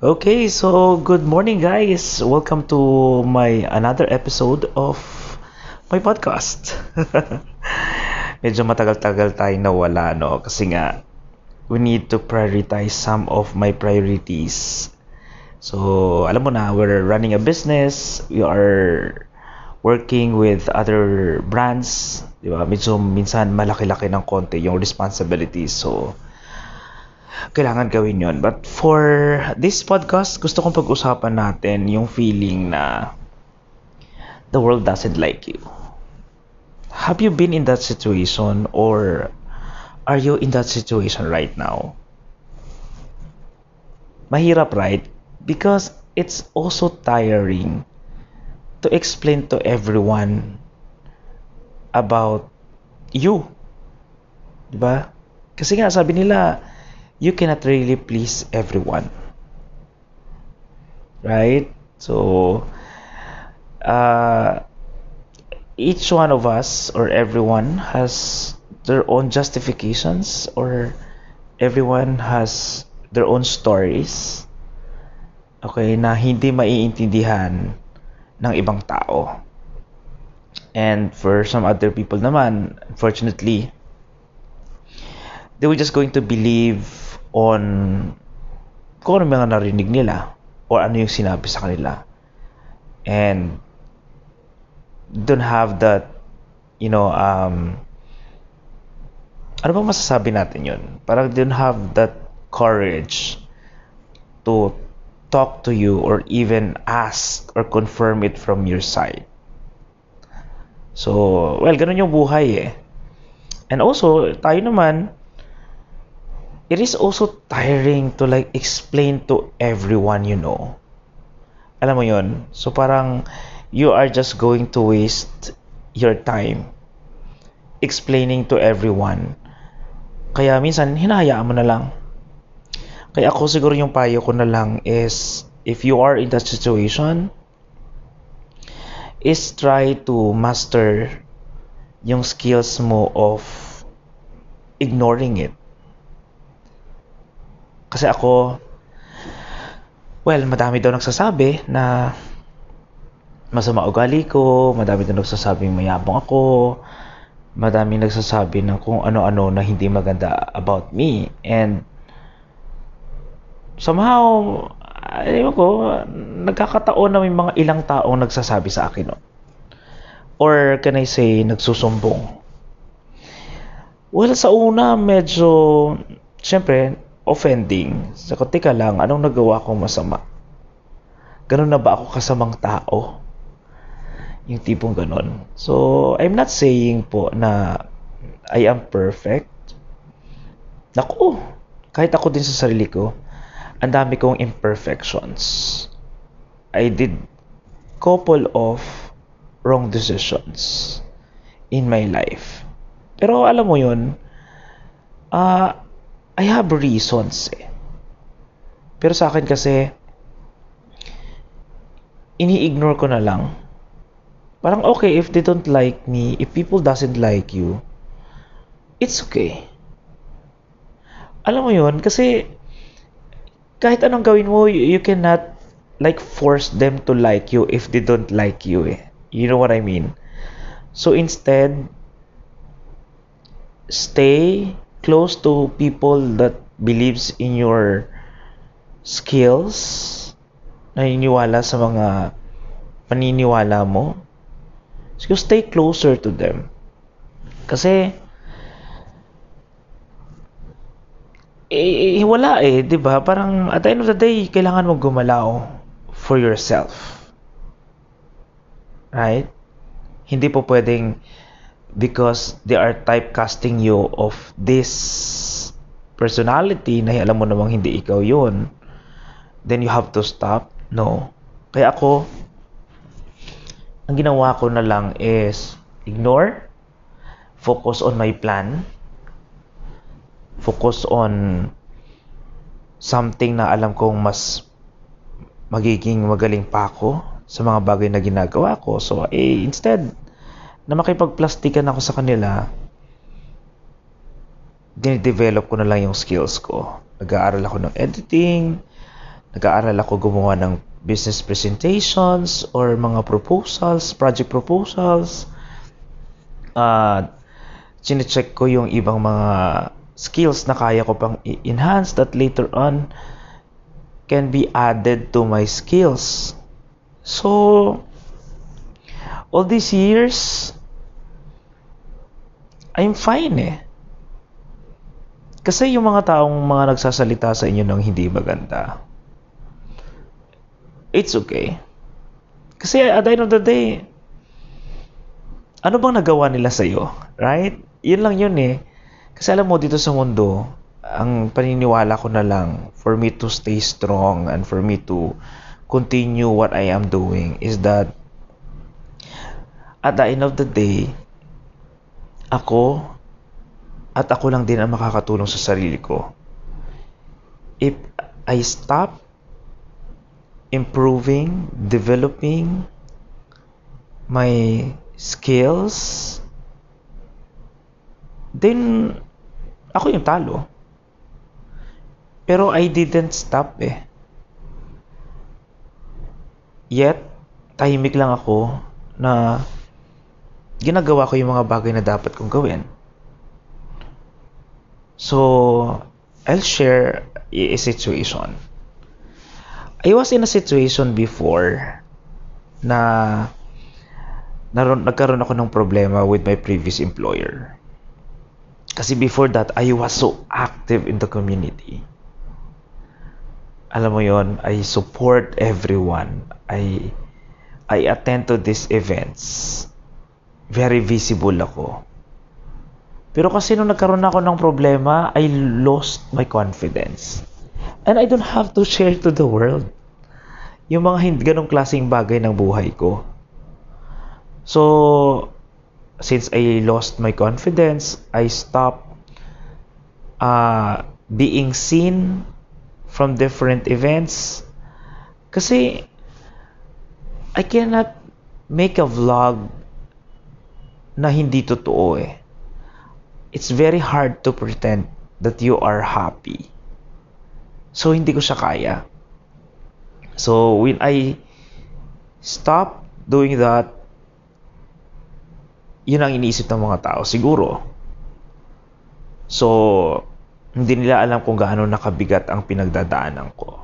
Okay, so good morning guys. Welcome to my another episode of my podcast. Medyo matagal-tagal tayong nawala, no? Kasi nga, we need to prioritize some of my priorities. So, alam mo na, we're running a business. We are working with other brands. Diba? Medyo minsan malaki-laki ng konti yung responsibilities. So, kailangan gawin yon. But for this podcast, gusto kong pag-usapan natin yung feeling na the world doesn't like you. Have you been in that situation or are you in that situation right now? Mahirap, right? Because it's also tiring to explain to everyone about you. Diba? Kasi nga sabi nila, you cannot really please everyone, right? So, each one of us or everyone has their own justifications, or everyone has their own stories, okay, na hindi maiintindihan ng ibang tao. And for some other people naman, unfortunately, they were just going to believe on kung ano mga narinig nila or ano yung sinabi sa kanila, and don't have that, you know, ano ba masasabi natin yun, parang don't have that courage to talk to you or even ask or confirm it from your side. So, well, ganun yung buhay eh. And also, tayo naman, it is also tiring to like explain to everyone, you know. Alam mo yun? So parang you are just going to waste your time explaining to everyone. Kaya minsan hinahayaan mo na lang. Kaya ako siguro yung payo ko na lang is, if you are in that situation, is try to master yung skills mo of ignoring it. Kasi ako, well, madami daw nagsasabi na masama ugali ko, madami daw nagsasabing mayabang ako, madami nagsasabi ng kung ano-ano na hindi maganda about me. And somehow, alam ko, nagkakataon na may mga ilang taong nagsasabi sa akin. No? Or can I say, nagsusumbong. Well, sa una, medyo, syempre, offending. Sa kutika lang, anong nagawa ko masama? Ganun na ba ako kasamang tao? Yung tipong ganun. So, I'm not saying po na I am perfect. Naku, kahit ako din sa sarili ko, ang dami kong imperfections. I did couple of wrong decisions in my life. Pero alam mo yun, I have reasons eh. Pero sa akin kasi, ini-ignore ko na lang. Parang okay, if they don't like me, if people doesn't like you, it's okay. Alam mo yun, kasi kahit anong gawin mo, you cannot like force them to like you if they don't like you eh. You know what I mean? So instead, stay close to people that believes in your skills, naniniwala sa mga paniniwala mo. So stay closer to them. Kasi wala eh, 'di ba? Parang at the end of the day, kailangan mong gumalaw for yourself. Right? Hindi po pwedeng because they are typecasting you of this personality na alam mo namang hindi ikaw yun, then you have to stop. No. Kaya ako, ang ginawa ko na lang is ignore, focus on my plan, focus on something na alam kong mas magiging magaling pa ako sa mga bagay na ginagawa ko. So, instead na makipagplastikan ako sa kanila, dinidevelop ko na lang yung skills ko. Nag-aaral ako ng editing, nag-aaral ako gumawa ng business presentations or mga proposals, project proposals. Chinecheck ko yung ibang mga skills na kaya ko pang i-enhance that later on can be added to my skills. So, all these years, I'm fine eh. Kasi yung mga taong mga nagsasalita sa inyo ng hindi maganda, it's okay. Kasi at the end of the day, ano bang nagawa nila sa'yo? Right? Yun lang yun eh. Kasi alam mo, dito sa mundo, ang paniniwala ko na lang for me to stay strong and for me to continue what I am doing is that at the end of the day, ako lang din ang makakatulong sa sarili ko. If I stop improving, developing my skills, then ako yung talo. Pero I didn't stop eh. Yet, tahimik lang ako na ginagawa ko yung mga bagay na dapat kong gawin. So, I'll share a situation. I was in a situation before na nagkaroon ako ng problema with my previous employer. Kasi before that, I was so active in the community. Alam mo yon, I support everyone. I attend to these events. Very visible ako. Pero kasi nung nagkaroon ako ng problema, I lost my confidence. And I don't have to share to the world yung mga ganong klaseng bagay ng buhay ko. So, since I lost my confidence, I stopped being seen from different events. Kasi, I cannot make a vlog na hindi totoo eh. It's very hard to pretend that you are happy. So, hindi ko siya kaya. So, when I stop doing that, yun ang iniisip ng mga tao, siguro. So, hindi nila alam kung gaano nakabigat ang pinagdadaanan ko.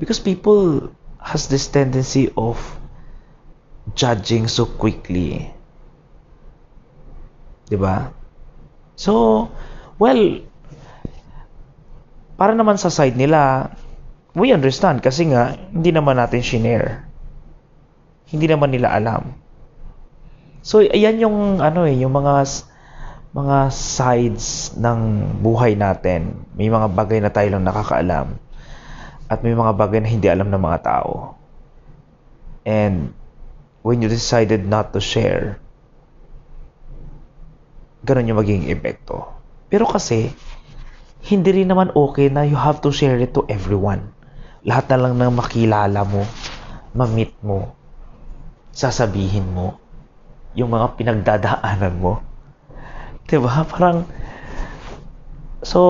Because people has this tendency of judging so quickly. Diba? So, well, para naman sa side nila, we understand kasi nga, hindi naman natin shinare. Hindi naman nila alam. So, ayan yung, yung mga sides ng buhay natin. May mga bagay na tayo lang nakakaalam. At may mga bagay na hindi alam ng mga tao. And, when you decided not to share, ganun yung magiging epekto. Pero kasi, hindi rin naman okay na you have to share it to everyone. Lahat na lang ng makilala mo, ma-meet mo, sasabihin mo yung mga pinagdadaanan mo. Diba? Parang, so,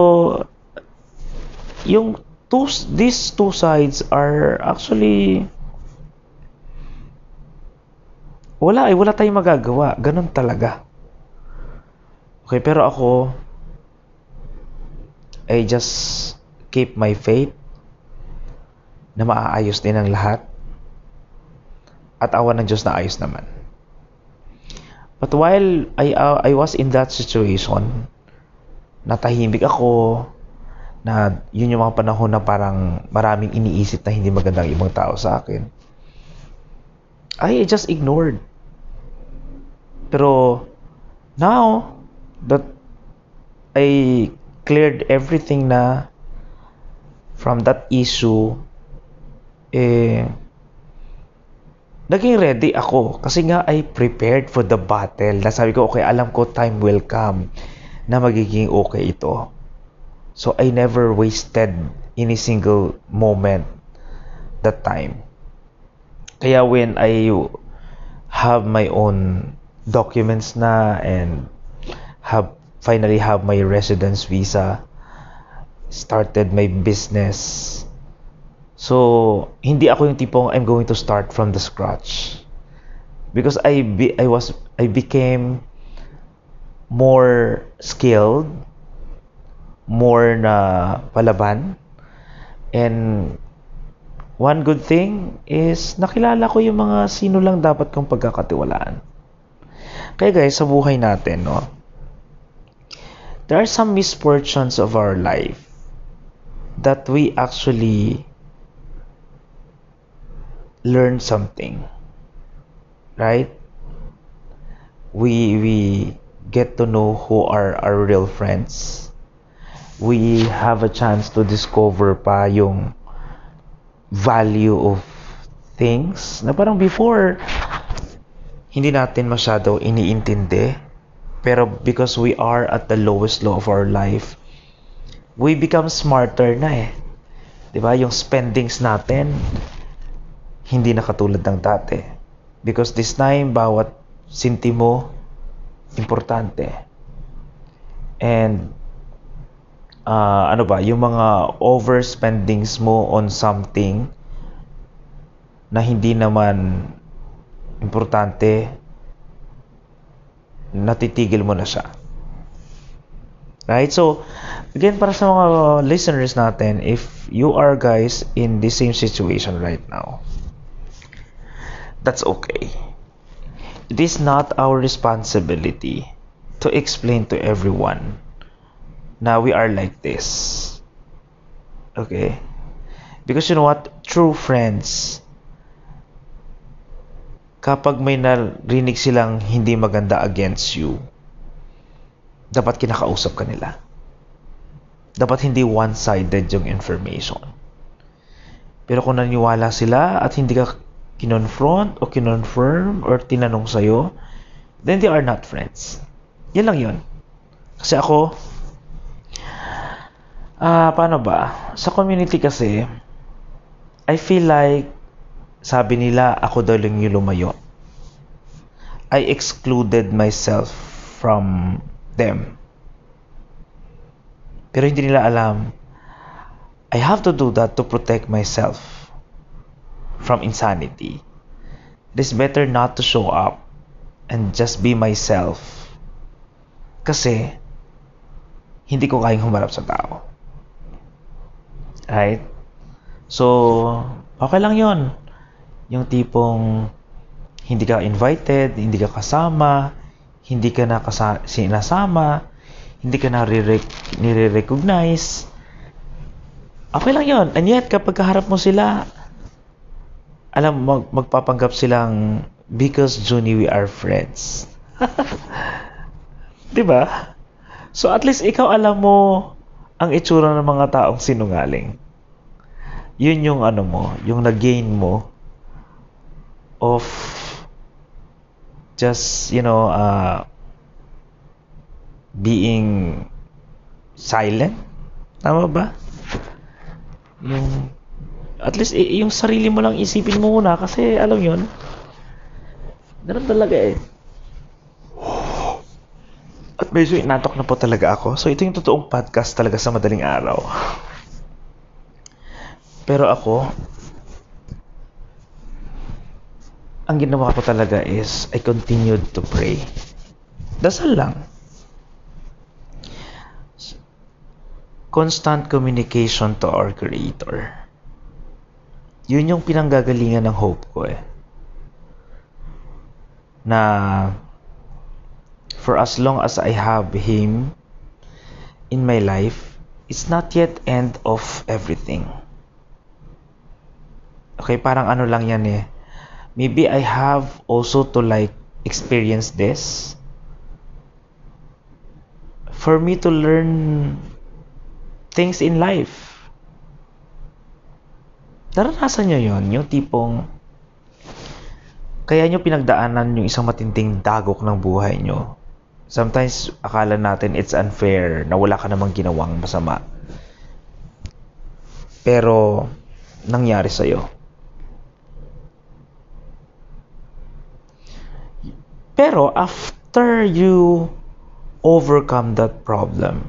yung these two sides are actually, wala tayong magagawa. Ganun talaga. Okay, pero ako, I just keep my faith na maaayos din ang lahat at awan ng Diyos na ayos naman. But while I was in that situation, natahimik ako na yun yung mga panahon na parang maraming iniisip na hindi magandang ibang tao sa akin. I just ignored. Pero now that I cleared everything na from that issue, naging ready ako. Kasi nga, I prepared for the battle. Nasabi ko, okay, alam ko, time will come na magiging okay ito. So, I never wasted any single moment that time. Kaya when I have my own documents na and finally have my residence visa, started my business, So, hindi ako yung tipong I'm going to start from the scratch. Because I became more skilled, more na palaban. And one good thing is nakilala ko yung mga sino lang dapat kong pagkakatiwalaan. Kaya guys, sa buhay natin, no? There are some misfortunes of our life that we actually learn something, right? We get to know who are our real friends. We have a chance to discover pa yung value of things na parang before hindi natin masyado iniintindi, pero because we are at the lowest low of our life, we become smarter na eh. 'Di ba? Yung spendings natin hindi na katulad ng dati. Because this time, bawat sentimo, importante. And, yung mga overspendings mo on something na hindi naman importante, natitigil mo na siya. Right? So, again, para sa mga listeners natin, if you are guys in the same situation right now, that's okay. It is not our responsibility to explain to everyone na we are like this. Okay? Because you know what? True friends, kapag may narinig silang hindi maganda against you, dapat kinakausap ka nila. Dapat hindi one-sided yung information. Pero kung naniwala sila at hindi ka kinonfront o kinonfirm or tinanong sa'yo, then they are not friends. Yan lang yun. Kasi ako, paano ba? Sa community kasi, I feel like, sabi nila, ako daw lang yung lumayo. I excluded myself from them. Pero hindi nila alam, I have to do that to protect myself from insanity. It is better not to show up and just be myself. Kasi hindi ko kayang humarap sa tao. Right? So, okay lang 'yon. Yung tipong hindi ka invited, hindi ka kasama, hindi ka sinasama, hindi ka nire-recognize. Okay lang 'yon. And yet, kapag kaharap mo sila, alam, magpapanggap silang because Junie, we are friends. 'Di ba? So at least ikaw alam mo ang itsura ng mga taong sinungaling. 'Yun yung ano mo, yung na-gain mo of just, being silent. Tama ba? Yung at least yung sarili mo lang isipin mo muna kasi alam yun, ganun talaga eh. At medyo inatok na po talaga ako. So ito yung totoong podcast talaga sa madaling araw. Pero ako, ang ginawa ko talaga is I continued to pray. Dasal lang. Constant communication to our Creator. Yun yung pinanggagalingan ng hope ko eh. Na for as long as I have Him in my life, it's not yet end of everything. Okay, parang ano lang yan eh. Maybe I have also to experience this for me to learn things in life. Naranasan nyo yun, yung tipong kaya nyo pinagdaanan yung isang matinding dagok ng buhay nyo. Sometimes, akala natin it's unfair na wala ka namang ginawang masama. Pero, nangyari sa'yo. Pero, after you overcome that problem,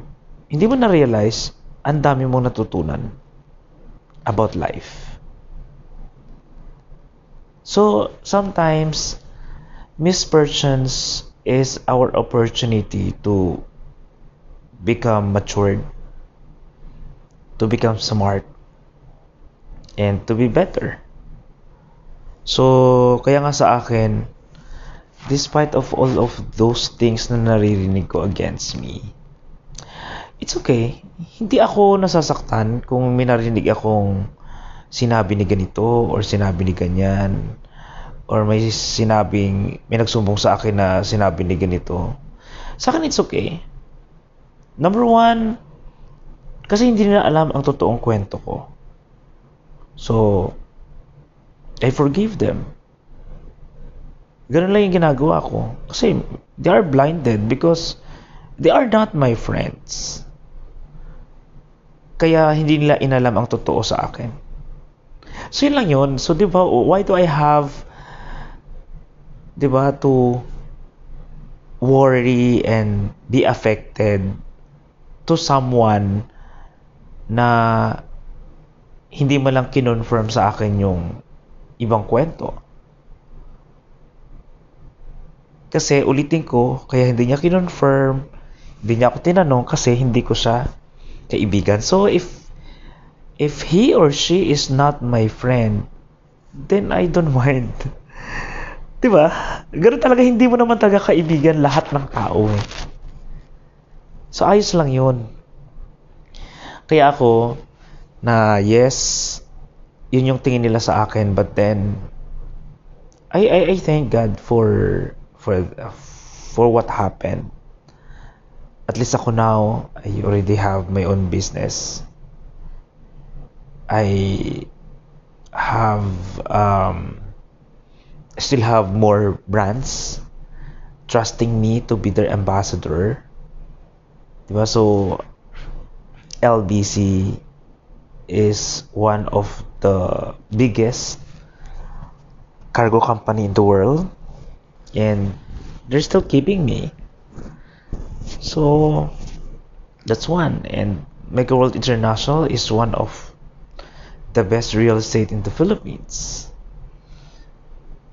hindi mo na-realize, ang dami mong natutunan about life. So sometimes misperceptions is our opportunity to become matured, to become smart, and to be better. So kaya nga sa akin, despite of all of those things na naririnig ko against me, it's okay. Hindi ako nasasaktan kung minarinig akong sinabi ni ganito or sinabi ni ganyan, or may nagsumbong sa akin na sinabi ni ganito. Sa akin, it's okay. Number one, kasi hindi nila alam ang totoong kwento ko. So, I forgive them. Ganun lang yung ginagawa ko. Kasi they are blinded because they are not my friends. Kaya hindi nila inalam ang totoo sa akin. So, yun lang yun. So, diba, why do I have, diba, to worry and be affected to someone na hindi mo lang kinonfirm sa akin yung ibang kwento? Kasi ulitin ko, kaya hindi niya kinonfirm, hindi niya ako tinanong kasi hindi ko siya kaibigan. So if he or she is not my friend, then I don't mind. Diba? Ganun talaga, hindi mo naman talaga kaibigan lahat ng tao. So, ayos lang yun. Kaya ako, na yes, yun yung tingin nila sa akin, but then, I thank God for what happened. At least ako now, I already have my own business. I have, still have more brands trusting me to be their ambassador. Diba? So, LBC is one of the biggest cargo company in the world, and they're still keeping me. So, that's one. And Mega World International is one of the best real estate in the Philippines.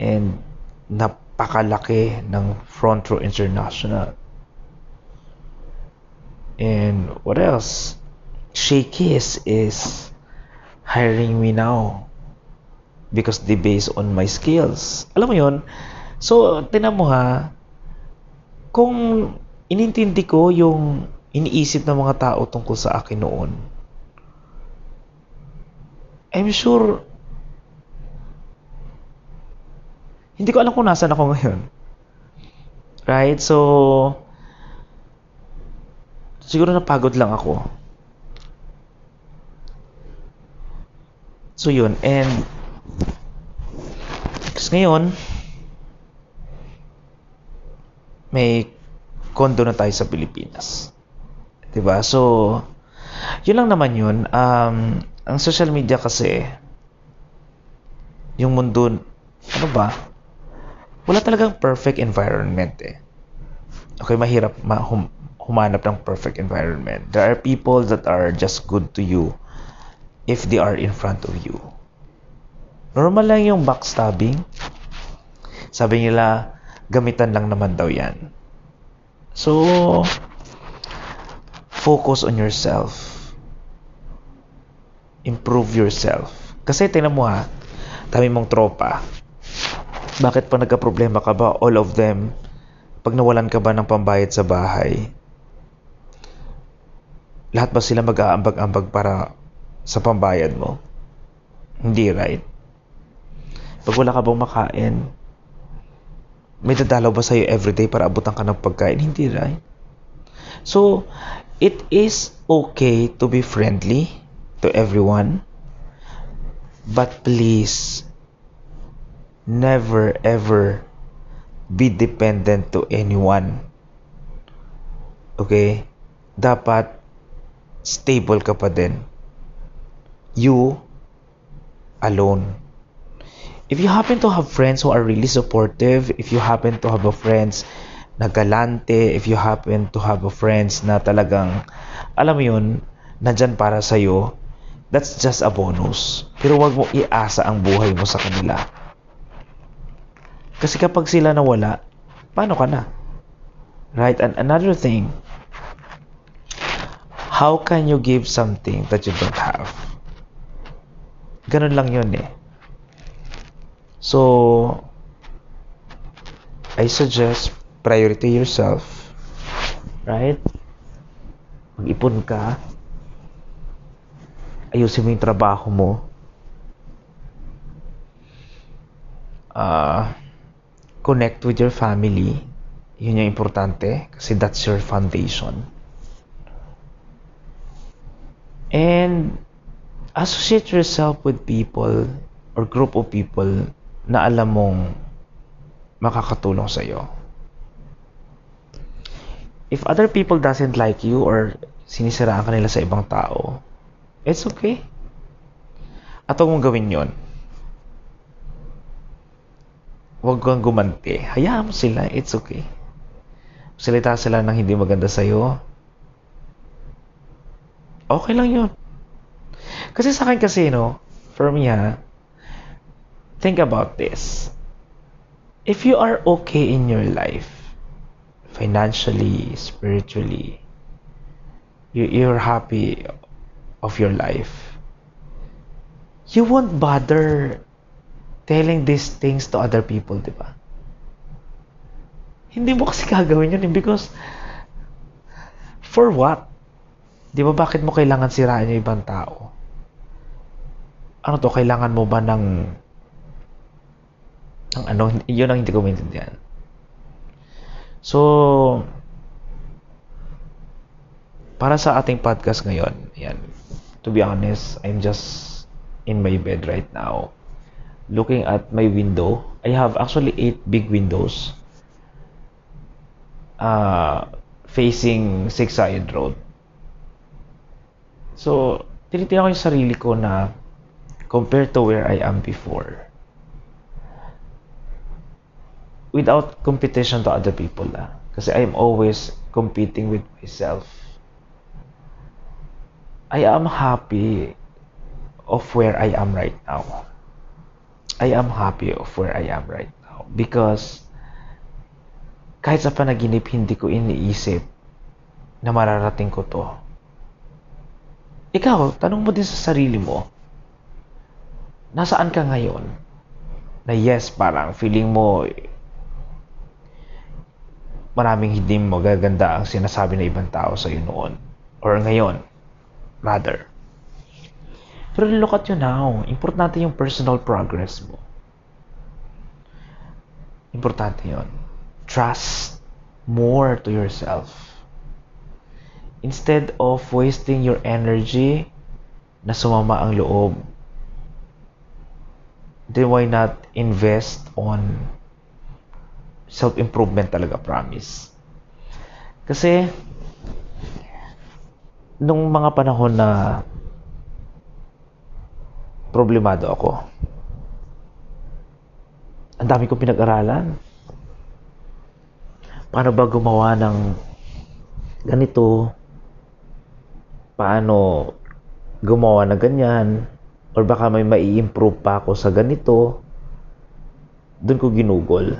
And napakalaki ng Front Row International. And what else? Shakey's is hiring me now because they base on my skills. Alam mo yun? So, tinan mo ha, kung inintindi ko yung iniisip ng mga tao tungkol sa akin noon, I'm sure, hindi ko alam kung nasaan ako ngayon. Right? So, siguro napagod lang ako. So, yun. And, kasi ngayon, may condo na tayo sa Pilipinas. Diba? So, yun lang naman yun. Ang social media kasi, yung mundo, ano ba? Wala talagang perfect environment eh. Okay, mahirap humanap ng perfect environment. There are people that are just good to you if they are in front of you. Normal lang yung backstabbing. Sabi nila, gamitan lang naman daw yan. So, focus on yourself. Improve yourself. Kasi tingnan mo ha, dami mong tropa. Bakit pag nagka-problema ka ba, all of them, pag nawalan ka ba ng pambayad sa bahay, lahat ba sila mag-aambag-ambag para sa pambayad mo? Hindi, right? Pag wala ka bang makain, may dadalaw ba sa'yo everyday para abutan ka ng pagkain? Hindi, right? So, it is okay to be friendly to everyone, but please, never ever be dependent to anyone. Okay? Dapat stable ka pa din. You alone. If you happen to have friends who are really supportive, if you happen to have a friends na galante, if you happen to have a friends na talagang, alam mo yun, nandyan para sa'yo, that's just a bonus. Pero wag mo iasa ang buhay mo sa kanila. Kasi kapag sila nawala, paano ka na? Right? And another thing, how can you give something that you don't have? Ganun lang yun eh. So, I suggest priority yourself. Right? Mag-ipon ka. Ayusin mo yung trabaho mo. Connect with your family. Yun yung importante kasi that's your foundation. And associate yourself with people or group of people na alam mong makakatulong sa'yo. If other people doesn't like you or sinisiraan ka nila sa ibang tao, it's okay. At huwag mong gawin yun. Huwag kang gumanti. Hayaan mo sila. It's okay. Salita sila ng hindi maganda sa'yo. Okay lang yun. Kasi sa akin kasi, no? For me, ha? Think about this. If you are okay in your life, financially, spiritually, you're happy of your life, you won't bother telling these things to other people, di ba? Hindi mo kasi gagawin yun because for what? Di ba, bakit mo kailangan sirain yung ibang tao? Ano to, kailangan mo ba ng ano? Yun ang hindi ko maintindihan. So, para sa ating podcast ngayon, yan, to be honest, I'm just in my bed right now. Looking at my window, I have actually 8 big windows facing 6-sided road. So, tinitingnan ko yung sarili ko na compared to where I am before. Without competition to other people. Kasi I'm always competing with myself. I am happy of where I am right now. I am happy of where I am right now because kahit sa panaginip hindi ko iniisip na mararating ko to. Ikaw, tanong mo din sa sarili mo, nasaan ka ngayon? Na yes, parang feeling mo maraming hindi magaganda ang sinasabi ng ibang tao sa'yo noon or ngayon, rather. Pero look at you now. Importante yung personal progress mo. Importante yun. Trust more to yourself. Instead of wasting your energy na sumama ang loob, then why not invest on self-improvement talaga, promise. Kasi, nung mga panahon na problemado ako. Ang dami kong pinag-aralan. Paano ba gumawa ng ganito? Paano gumawa ng ganyan? Or baka may mai-improve pa ako sa ganito? Doon ko ginugol.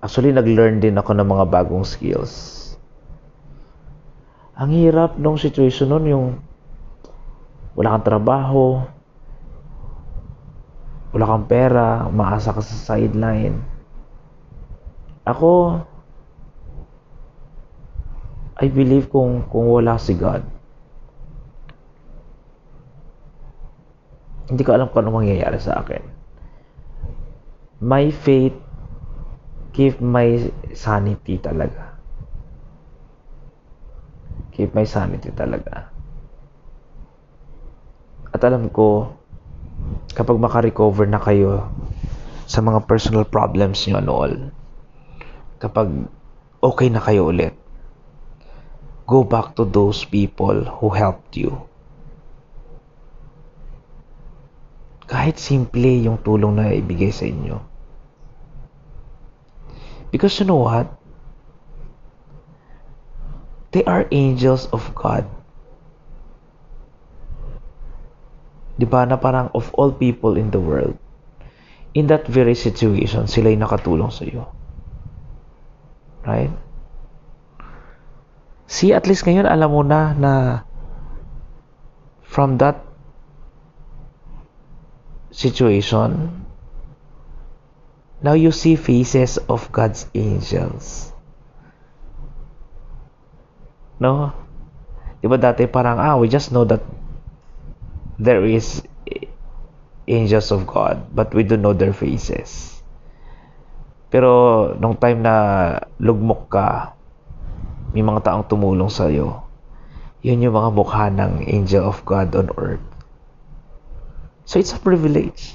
Actually, nag-learn din ako ng mga bagong skills. Ang hirap nung situation nun, yung wala kang trabaho, wala kang pera, umaasa ka sa sideline. Ako, I believe kung wala si God, hindi ko alam kung ano mangyayari sa akin. My faith keep my sanity talaga. Keep my sanity talaga. At alam ko, kapag makarecover na kayo sa mga personal problems nyo and all, kapag okay na kayo ulit, go back to those people who helped you. Kahit simple yung tulong na ibigay sa inyo. Because you know what? They are angels of God. Diba na parang of all people in the world, in that very situation, sila yung nakatulong sa iyo. Right? See, at least ngayon, alam mo na na from that situation, now you see faces of God's angels. No? Diba dati parang, we just know that there is angels of God, but we don't know their faces. Pero, nung time na lugmok ka, may mga taong tumulong sa'yo. Yun yung mga mukha ng angel of God on earth. So, it's a privilege.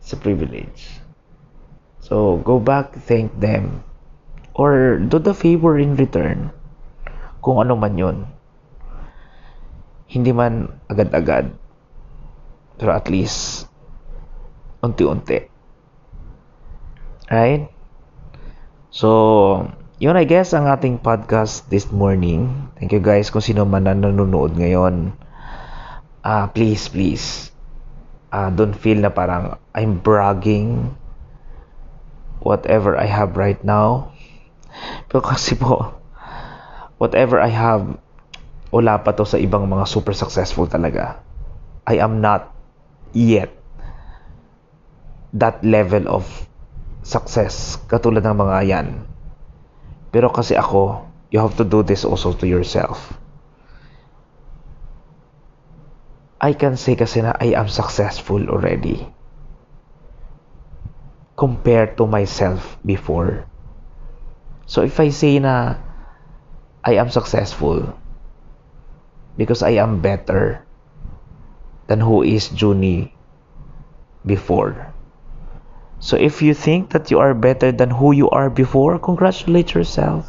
It's a privilege. So, go back, thank them. Or, do the favor in return. Kung ano man yun. Hindi man agad-agad. Pero at least, unti-unti. Right? So, yun, I guess, ang ating podcast this morning. Thank you guys kung sino man na nanonood ngayon. Please, don't feel na parang I'm bragging whatever I have right now. Pero kasi po, whatever I have, wala pa to sa ibang mga super successful talaga. I am not yet that level of success katulad ng mga yan. Pero kasi ako, you have to do this also to yourself. I can say kasi na I am successful already compared to myself before. So if I say na I am successful because I am better than who is Junie before. So if you think that you are better than who you are before, congratulate yourself.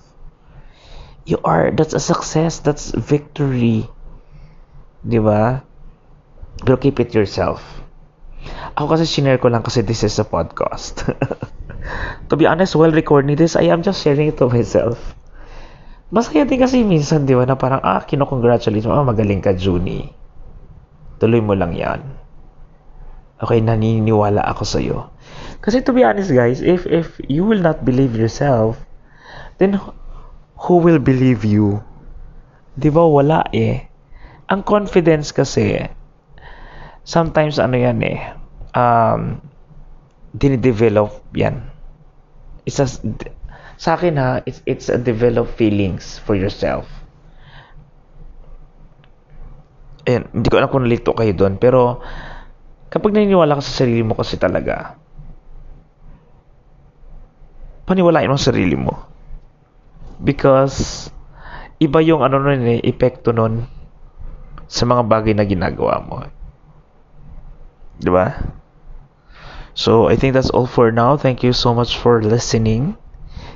You are, that's a success, that's victory. Diba? Pero keep it yourself. Ako kasi shinare ko lang kasi this is a podcast. To be honest, while recording this, I am just sharing it to myself. Masaya din kasi minsan, diba, na parang, kinocongratulate mo, magaling ka, Junie. Tuloy mo lang yan. Okay, naniniwala ako sa'yo. Kasi to be honest, guys, if you will not believe yourself, then who will believe you? Di ba? Wala eh. Ang confidence kasi, sometimes dinidevelop yan. Sa akin ha, it's a develop feelings for yourself. And hindi ko alam kung nalito kayo doon, pero kapag naniniwala ka sa sarili mo kasi talaga, paniwalain mo sarili mo. Because iba yung epekto nun sa mga bagay na ginagawa mo. Diba? So, I think that's all for now. Thank you so much for listening.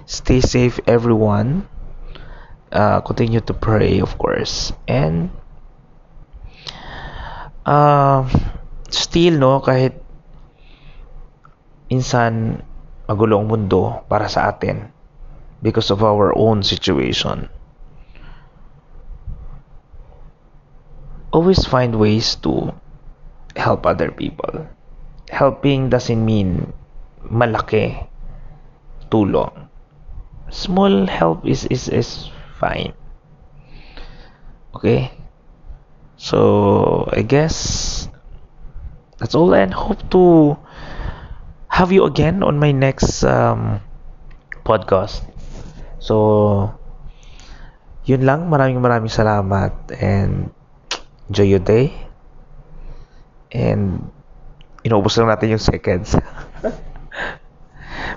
Stay safe, everyone. Continue to pray, of course. And still, no, kahit insan magulo ang mundo para sa atin because of our own situation. Always find ways to help other people. Helping doesn't mean malaki tulong. Small help is fine. Okay? So, I guess that's all, and hope to have you again on my next podcast. So, yun lang. Maraming salamat, and enjoy your day. And inaubos lang natin yung seconds.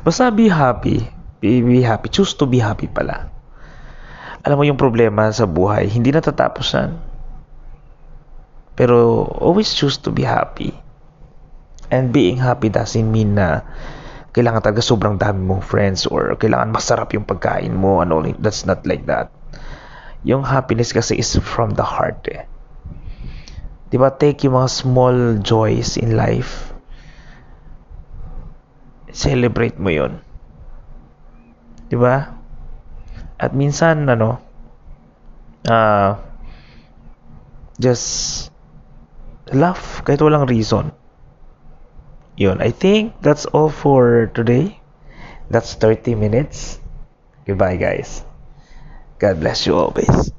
Basta be happy. Be happy. Choose to be happy pala. Alam mo yung problema sa buhay, hindi natatapos yan. Pero always choose to be happy. And being happy doesn't mean na kailangan talaga sobrang dami mong friends or kailangan masarap yung pagkain mo. That's not like that. Yung happiness kasi is from the heart eh. Diba, take yung mga small joys in life. Celebrate mo yun. Diba? At minsan, just laugh kahit walang reason. Yun, I think that's all for today. That's 30 minutes. Goodbye, guys. God bless you always.